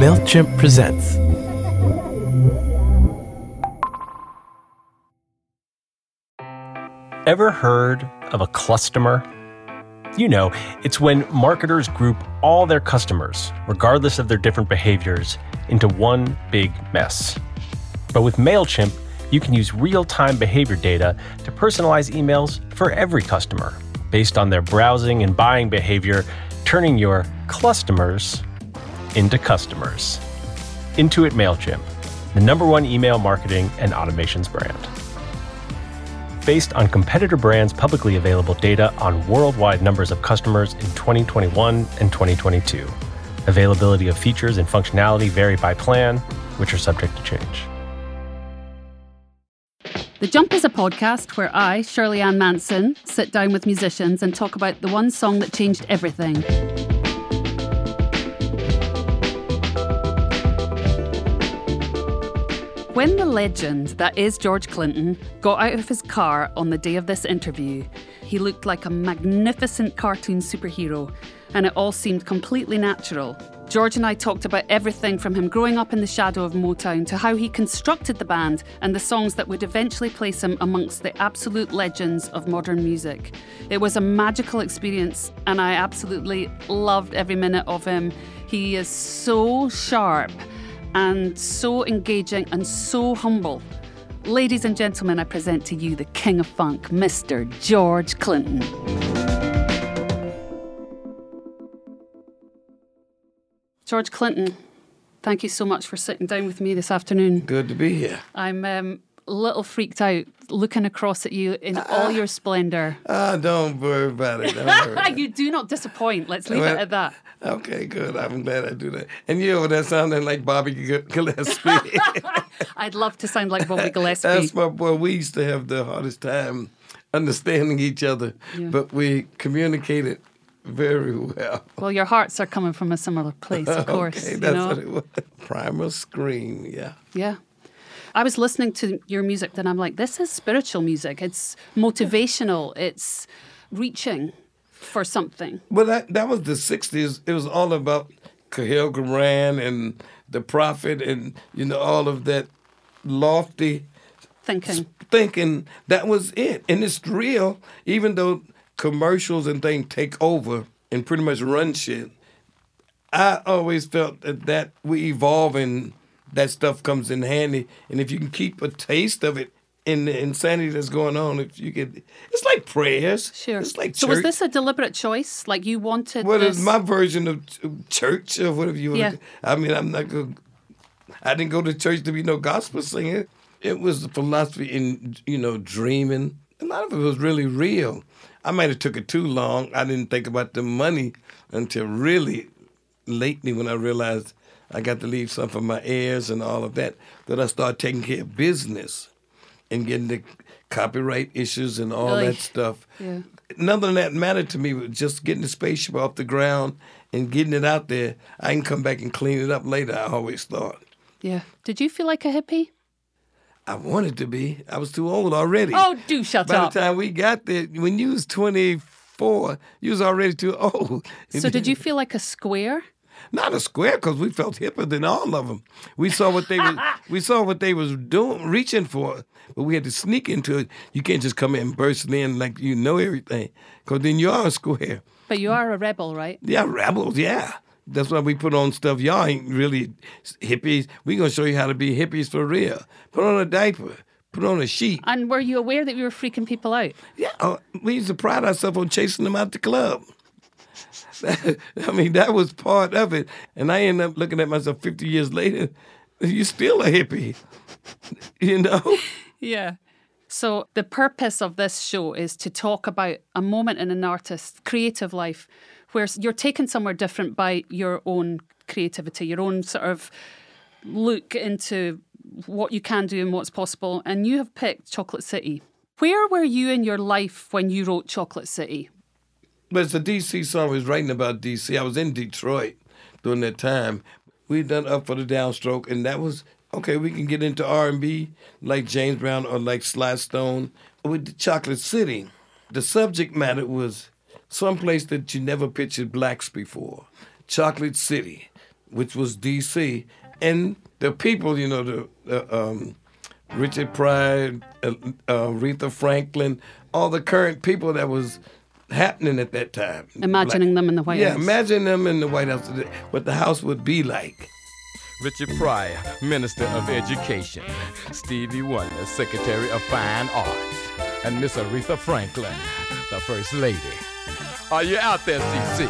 MailChimp presents. Ever heard of a clustemer? You know, it's when marketers group all their customers, regardless of their different behaviors, into one big mess. But with MailChimp, you can use real-time behavior data to personalize emails for every customer, based on their browsing and buying behavior, turning your clustmers into customers. Intuit MailChimp, the #1 email marketing and automations brand. Based on competitor brands' publicly available data on worldwide numbers of customers in 2021 and 2022. Availability of features and functionality vary by plan, which are subject to change. The Jump is a podcast where I, Shirley Ann Manson, sit down with musicians and talk about the one song that changed everything. When the legend that is George Clinton got out of his car on the day of this interview, he looked like a magnificent cartoon superhero, and it all seemed completely natural. George and I talked about everything from him growing up in the shadow of Motown to how he constructed the band and the songs that would eventually place him amongst the absolute legends of modern music. It was a magical experience, and I absolutely loved every minute of him. He is so sharp and so engaging and so humble. Ladies and gentlemen, I present to you the King of Funk, Mr. George Clinton. George Clinton, thank you so much for sitting down with me this afternoon. Good to be here. I'm a little freaked out looking across at you in all your splendour. Don't worry about it. Don't worry about it. You do not disappoint. Let's leave it at that. Okay, good. I'm glad I do that. And you over there sounding like Bobby Gillespie. I'd love to sound like Bobby Gillespie. That's my boy. We used to have the hardest time understanding each other, but we communicated very well. Well, your hearts are coming from a similar place, of course. Okay, that's what it was. Primal Scream, yeah. Yeah. I was listening to your music, then I'm like, this is spiritual music. It's motivational. It's reaching for something. Well, that was the 60s. It was all about Kahlil Gibran and the Prophet and, all of that lofty thinking. That was it. And it's real, even though commercials and things take over and pretty much run shit. I always felt that we evolve, and that stuff comes in handy. And if you can keep a taste of it in the insanity that's going on, it's like prayers. Sure. It's like church. So was this a deliberate choice? Like you wanted is my version of church or whatever you want to do. I mean, I didn't go to church to be no gospel singer. It was the philosophy in, dreaming. A lot of it was really real. I might have took it too long. I didn't think about the money until really lately when I realized I got to leave some for my heirs and all of that, that I started taking care of business and getting the copyright issues and all that stuff. Yeah. None of that mattered to me, but just getting the spaceship off the ground and getting it out there. I can come back and clean it up later, I always thought. Yeah. Did you feel like a hippie? I wanted to be. I was too old already. Oh, do shut up. By the time we got there, when you was 24, you was already too old. So did you feel like a square? Not a square, because we felt hipper than all of them. We saw what they was doing, reaching for, but we had to sneak into it. You can't just come in and burst in like you know everything, because then you are a square. But you are a rebel, right? Yeah, rebels, yeah. That's why we put on stuff. Y'all ain't really hippies. We're going to show you how to be hippies for real. Put on a diaper. Put on a sheet. And were you aware that we were freaking people out? Yeah. We used to pride ourselves on chasing them out the club. That was part of it. And I ended up looking at myself 50 years later. You're still a hippie. Yeah. So the purpose of this show is to talk about a moment in an artist's creative life where you're taken somewhere different by your own creativity, your own sort of look into what you can do and what's possible. And you have picked Chocolate City. Where were you in your life when you wrote Chocolate City? Well, it's a D.C. song. I was writing about D.C. I was in Detroit during that time. We'd done Up for the Downstroke, and that was, okay, we can get into R&B like James Brown or like Sly Stone. With Chocolate City, the subject matter was someplace that you never pictured blacks before. Chocolate City. which was D.C., and the people, you know, Richard Pryor, Aretha Franklin, all the current people that was happening at that time. Imagining them in the White House. Yeah, imagine them in the White House, what the house would be like. Richard Pryor, Minister of Education. Stevie Wonder, Secretary of Fine Arts. And Miss Aretha Franklin, the First Lady. Are you out there, C.C.?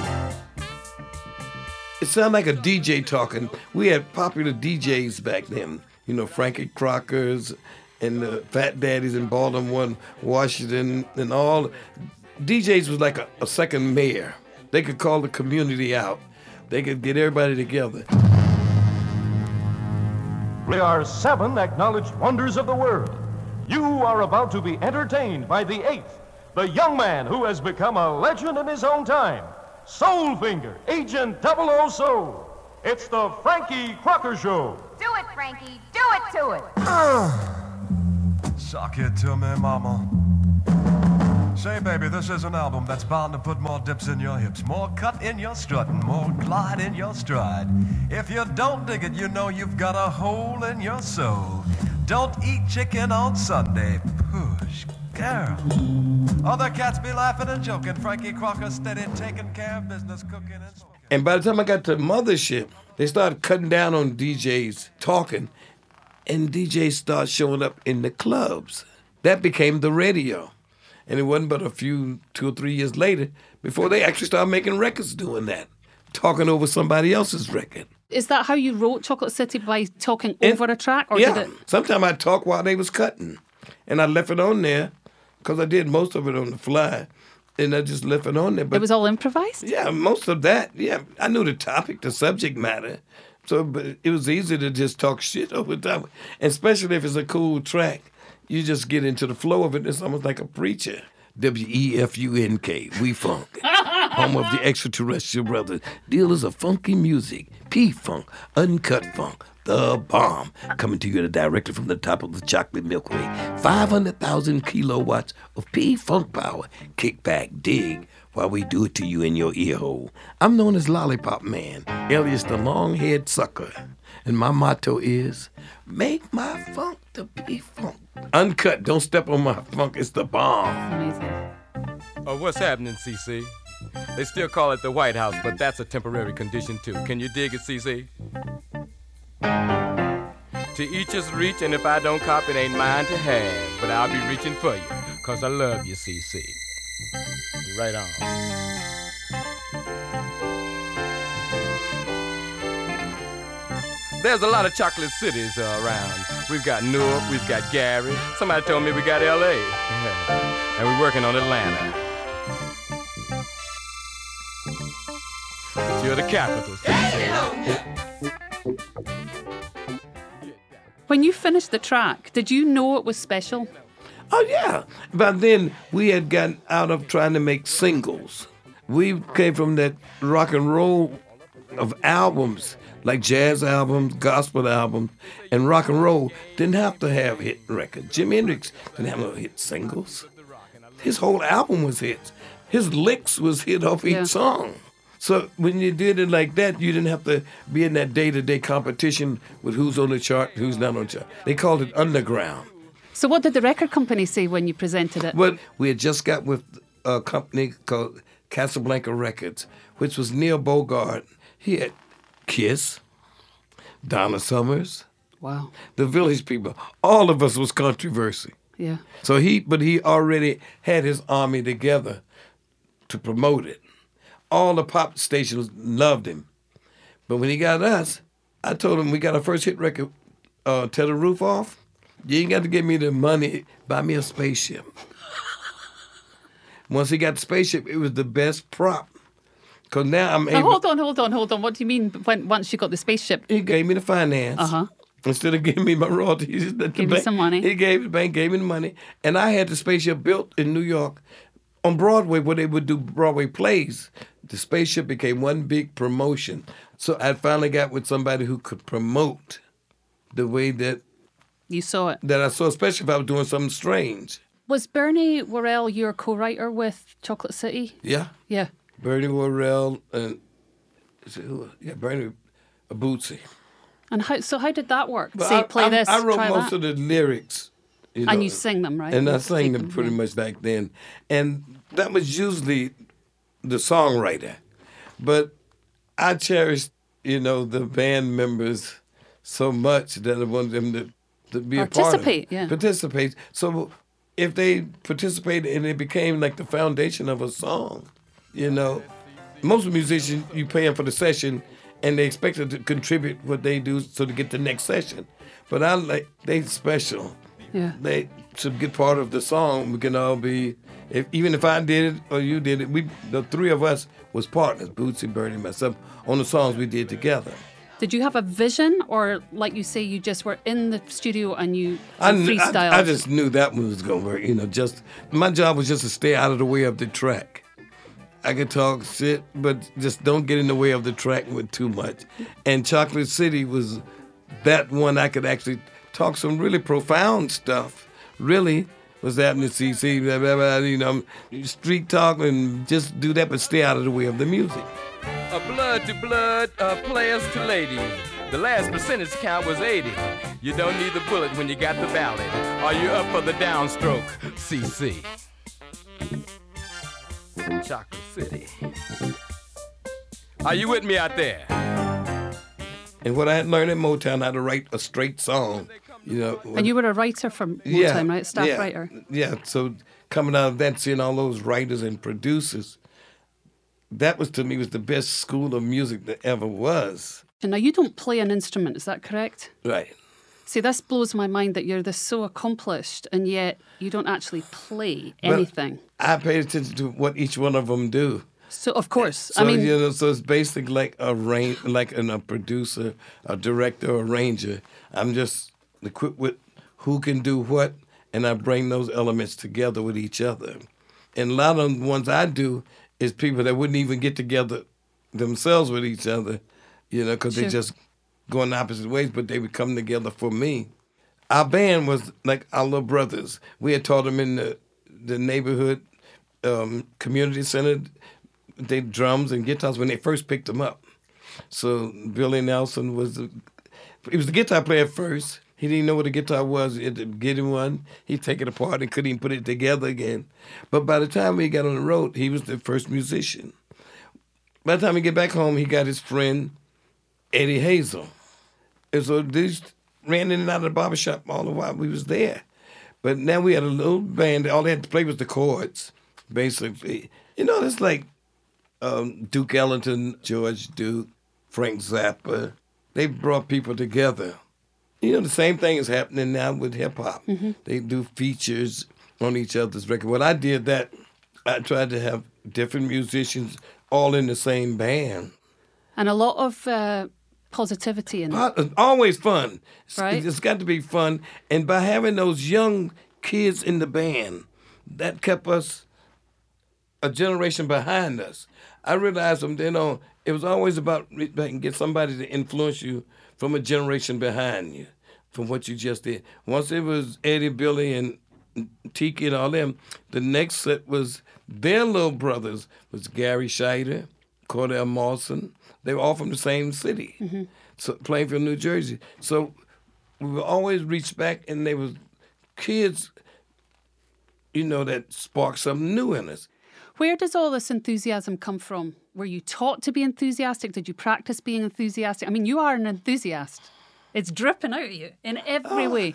It sounded like a DJ talking. We had popular DJs back then. You know, Frankie Crockers and the Fat Daddies in Baltimore, Washington, and all. DJs was like a second mayor. They could call the community out. They could get everybody together. There are 7 acknowledged wonders of the world. You are about to be entertained by the 8th, the young man who has become a legend in his own time, Soulfinger, Agent 00 Soul. It's the Frankie Crocker Show. Do it, Frankie. Do it to it. Suck it to me, mama. Say, baby, this is an album that's bound to put more dips in your hips, more cut in your strut, and more glide in your stride. If you don't dig it, you know you've got a hole in your soul. Don't eat chicken on Sunday. Push, girl. Other cats be laughing and joking. Frankie Crocker steady taking care of business, cooking and smoking. And by the time I got to Mothership, they started cutting down on DJs talking, and DJs started showing up in the clubs. That became the radio. And it wasn't but a few, 2 or 3 years later, before they actually started making records doing that, talking over somebody else's record. Is that how you wrote Chocolate City, by talking over a track? Or yeah. Sometimes I talked while they was cutting. And I left it on there, because I did most of it on the fly. And I just left it on there. But it was all improvised? Yeah, most of that. Yeah, I knew the topic, the subject matter. So but it was easy to just talk shit over time, especially if it's a cool track. You just get into the flow of it. It's almost like a preacher. W-E-F-U-N-K, we funk. Home of the extraterrestrial brothers. Dealers of funky music. P-funk, uncut funk, the bomb. Coming to you directly from the top of the chocolate Milky Way. 500,000 kilowatts of P-funk power. Kick back, dig, while we do it to you in your ear hole. I'm known as Lollipop Man, alias the long-haired sucker. And my motto is, make my funk the P-funk. Uncut, don't step on my funk, it's the bomb. Amazing. What's happening, CC? They still call it the White House, but that's a temporary condition too. Can you dig it, CC? To each his reach, and if I don't cop, it ain't mine to have. But I'll be reaching for you, cause I love you, CC. Right on. There's a lot of chocolate cities around. We've got Newark, we've got Gary. Somebody told me we got L.A. And we're working on Atlanta. But you're the capital city. When you finished the track, did you know it was special? Oh, yeah. By then, we had gotten out of trying to make singles. We came from that rock and roll of albums, like jazz albums, gospel albums, and rock and roll didn't have to have hit records. Jimi Hendrix didn't have no hit singles. His whole album was hits. His licks was hit off each song. So when you did it like that, you didn't have to be in that day-to-day competition with who's on the chart and who's not on the chart. They called it underground. So what did the record company say when you presented it? Well, we had just got with a company called Casablanca Records, which was Neil Bogart. He had Kiss, Donna Summers, wow, the Village People. All of us was controversy. Yeah. So he already had his army together to promote it. All the pop stations loved him. But when he got us, I told him, we got our first hit record, Tear the Roof Off. You ain't got to give me the money, buy me a spaceship. Once he got the spaceship, it was the best prop. Cause now I'm able... Hold on. What do you mean once you got the spaceship? He gave me the finance. Uh-huh. Instead of giving me my royalties, the bank gave me the money. And I had the spaceship built in New York on Broadway, where they would do Broadway plays. The spaceship became one big promotion. So I finally got with somebody who could promote the way that... You saw it. That I saw, especially if I was doing something strange. Was Bernie Worrell your co-writer with Chocolate City? Yeah. Bernie Worrell and Bernie Bootsy. And how did that work? Well, play this. I wrote most of the lyrics. You know, and you sing them, right? And I sang them pretty much back then. And that was usually the songwriter. But I cherished, the band members so much that I wanted them to be a part of it. Yeah. Participate. So if they participated and it became like the foundation of a song, Most musicians, you pay them for the session and they expect them to contribute what they do so to get the next session. But they special. Yeah. They should get part of the song. We can all be, even if I did it or you did it, the three of us was partners, Bootsy, Bernie, myself, on the songs we did together. Did you have a vision, or like you say, you just were in the studio and you freestyled? I just knew that one was going to work. My job was just to stay out of the way of the track. I could talk shit, but just don't get in the way of the track with too much. And Chocolate City was that one I could actually talk some really profound stuff. Really, what's happening to CC, blah, blah, blah, street talk, and just do that, but stay out of the way of the music. Blood to blood, players to ladies. The last percentage count was 80. You don't need the bullet when you got the ballot. Are you up for the downstroke, CC? Chocolate City. Are you with me out there? And what I had learned in Motown, how to write a straight song. And you were a writer from Motown, right? Staff writer. Yeah, so coming out of that, seeing all those writers and producers, that was, to me, was the best school of music that ever was. Now, you don't play an instrument, is that correct? Right. See, this blows my mind that you're this so accomplished, and yet you don't actually play anything. Well, I paid attention to what each one of them do. So, of course. So, so it's basically like a producer, a director, arranger. I'm just equipped with who can do what, and I bring those elements together with each other. And a lot of the ones I do is people that wouldn't even get together themselves with each other, because they just go in opposite ways, but they would come together for me. Our band was like our little brothers. We had taught them in the neighborhood community center. They drums and guitars when they first picked them up. So Billy Nelson was the guitar player at first. He didn't know what a guitar was. He had to get him one. He'd take it apart and couldn't even put it together again. But by the time he got on the road, he was the first musician. By the time he get back home, he got his friend Eddie Hazel. And so these ran in and out of the barbershop all the while we was there. But now we had a little band. All they had to play was the chords, basically. It's like Duke Ellington, George Duke, Frank Zappa. They brought people together. The same thing is happening now with hip-hop. Mm-hmm. They do features on each other's record. When I did that, I tried to have different musicians all in the same band. And a lot of positivity in it. Always fun. Right? It's got to be fun. And by having those young kids in the band, that kept us a generation behind us. I realized from then on, it was always about reach back and get somebody to influence you from a generation behind you, from what you just did. Once it was Eddie, Billy, and Tiki and all them, the next set was their little brothers, was Gary Scheider, Cordell Mawson. They were all from the same city, mm-hmm. So Plainfield, New Jersey. So we would always reach back, and they was kids, that sparked something new in us. Where does all this enthusiasm come from? Were you taught to be enthusiastic? Did you practice being enthusiastic? You are an enthusiast. It's dripping out of you in every way.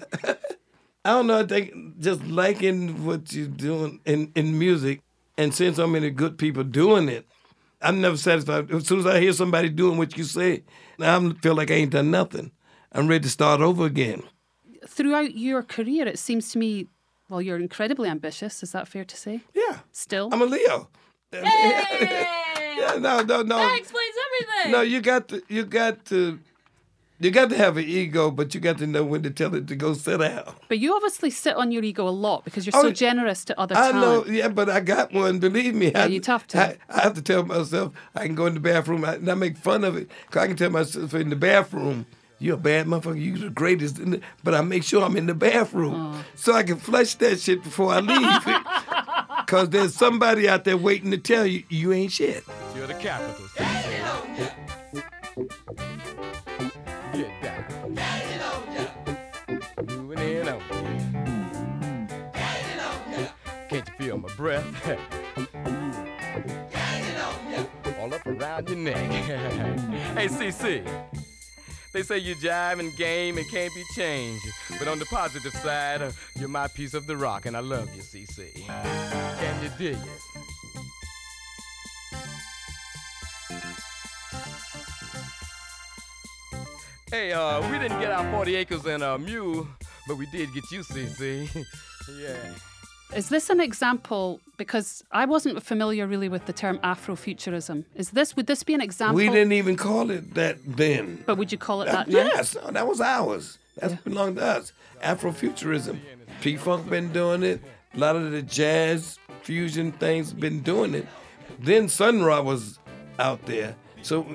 I don't know. I think just liking what you're doing in music and seeing so many good people doing it, I'm never satisfied. As soon as I hear somebody doing what you say, I feel like I ain't done nothing. I'm ready to start over again. Throughout your career, it seems to me, well, you're incredibly ambitious. Is that fair to say? Yeah. Still? I'm a Leo. Hey! Yeah, no. That explains everything. No, you got to have an ego, but you got to know when to tell it to go sit down. But you obviously sit on your ego a lot because you're so generous to other talent. I know, yeah, but I got one. Believe me, yeah, you're tough to. I have to tell myself I can go in the bathroom and I make fun of it because I can tell myself in the bathroom. You're a bad motherfucker. You're the greatest. But I make sure I'm in the bathroom so I can flush that shit before I leave. Because there's somebody out there waiting to tell you ain't shit. You're the capital. breath. Hanging on ya. All up around your neck. Hey, CC. They say you jive and game and can't be changed. But on the positive side, you're my piece of the rock, and I love you, CC. Can you dig it? Hey, we didn't get our 40 acres and a mule, but we did get you, CC. Yeah. Is this an example, because I wasn't familiar really with the term Afrofuturism. Would this be an example? We didn't even call it that then. But would you call it that now? Yes, that was ours. That belonged to us. Afrofuturism. P-Funk been doing it. A lot of the jazz fusion things been doing it. Then Sun Ra was out there. So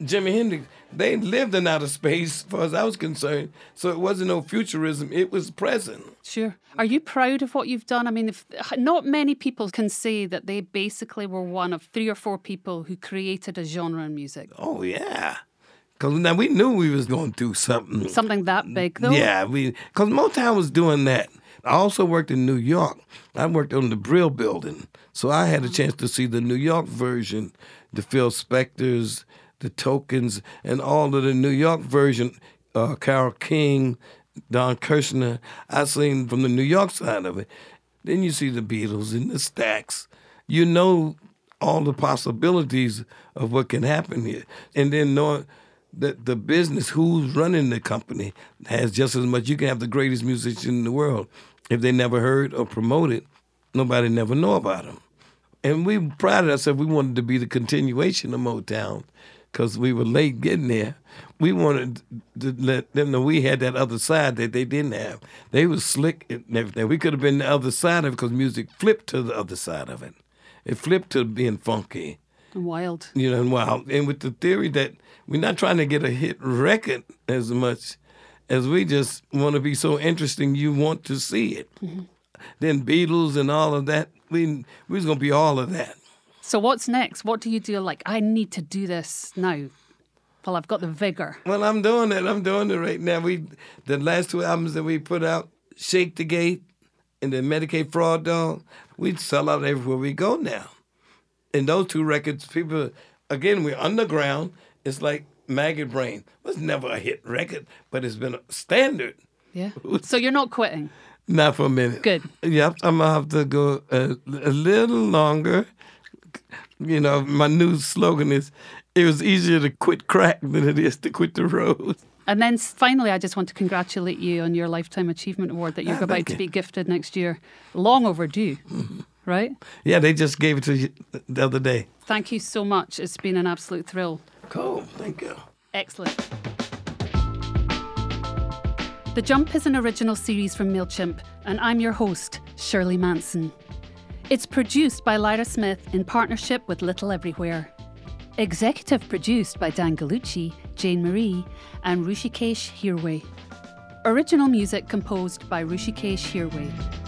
Jimi Hendrix, they lived in outer space, as far as I was concerned, so it wasn't no futurism, it was present. Sure. Are you proud of what you've done? I mean, not many people can say that they basically were one of 3 or 4 people who created a genre in music. Oh, yeah. Because now we knew we was going to do something. Something that big, though? Yeah, because Motown was doing that. I also worked in New York. I worked on the Brill Building, so I had a chance to see the New York version, the Phil Spector's, the Tokens, and all of the New York version, Carole King, Don Kirshner, I seen from the New York side of it. Then you see the Beatles and the Stax. You know all the possibilities of what can happen here. And then knowing that the business, who's running the company, has just as much. You can have the greatest musician in the world. If they never heard or promoted, nobody never know about them. And we prided ourselves. We wanted to be the continuation of Motown, because we were late getting there. We wanted to let them know we had that other side that they didn't have. They was slick and everything. We could have been the other side of it, because music flipped to the other side of it. It flipped to being funky. Wild. You know, and wild. And with the theory that we're not trying to get a hit record as much as we just want to be so interesting you want to see it. Mm-hmm. Then Beatles and all of that, we was going to be all of that. So what's next? What do you do? Like, I need to do this now. Well, I've got the vigor. Well, I'm doing it. I'm doing it right now. The last 2 albums that we put out, Shake the Gate and the Medicaid Fraud Dog, we sell out everywhere we go now. And those 2 records, people, again, we're underground. It's like Maggot Brain. It was never a hit record, but it's been a standard. Yeah. So you're not quitting? Not for a minute. Good. Yep. I'm going to have to go a little longer. You know, my new slogan is, it was easier to quit crack than it is to quit the road. And then finally, I just want to congratulate you on your Lifetime Achievement Award that you're about to be gifted next year. Long overdue, mm-hmm. Right? Yeah, they just gave it to you the other day. Thank you so much. It's been an absolute thrill. Cool. Thank you. Excellent. The Jump is an original series from MailChimp, and I'm your host, Shirley Manson. It's produced by Lyra Smith in partnership with Little Everywhere. Executive produced by Dan Gallucci, Jane Marie, and Rushikesh Hirwe. Original music composed by Rushikesh Hirwe.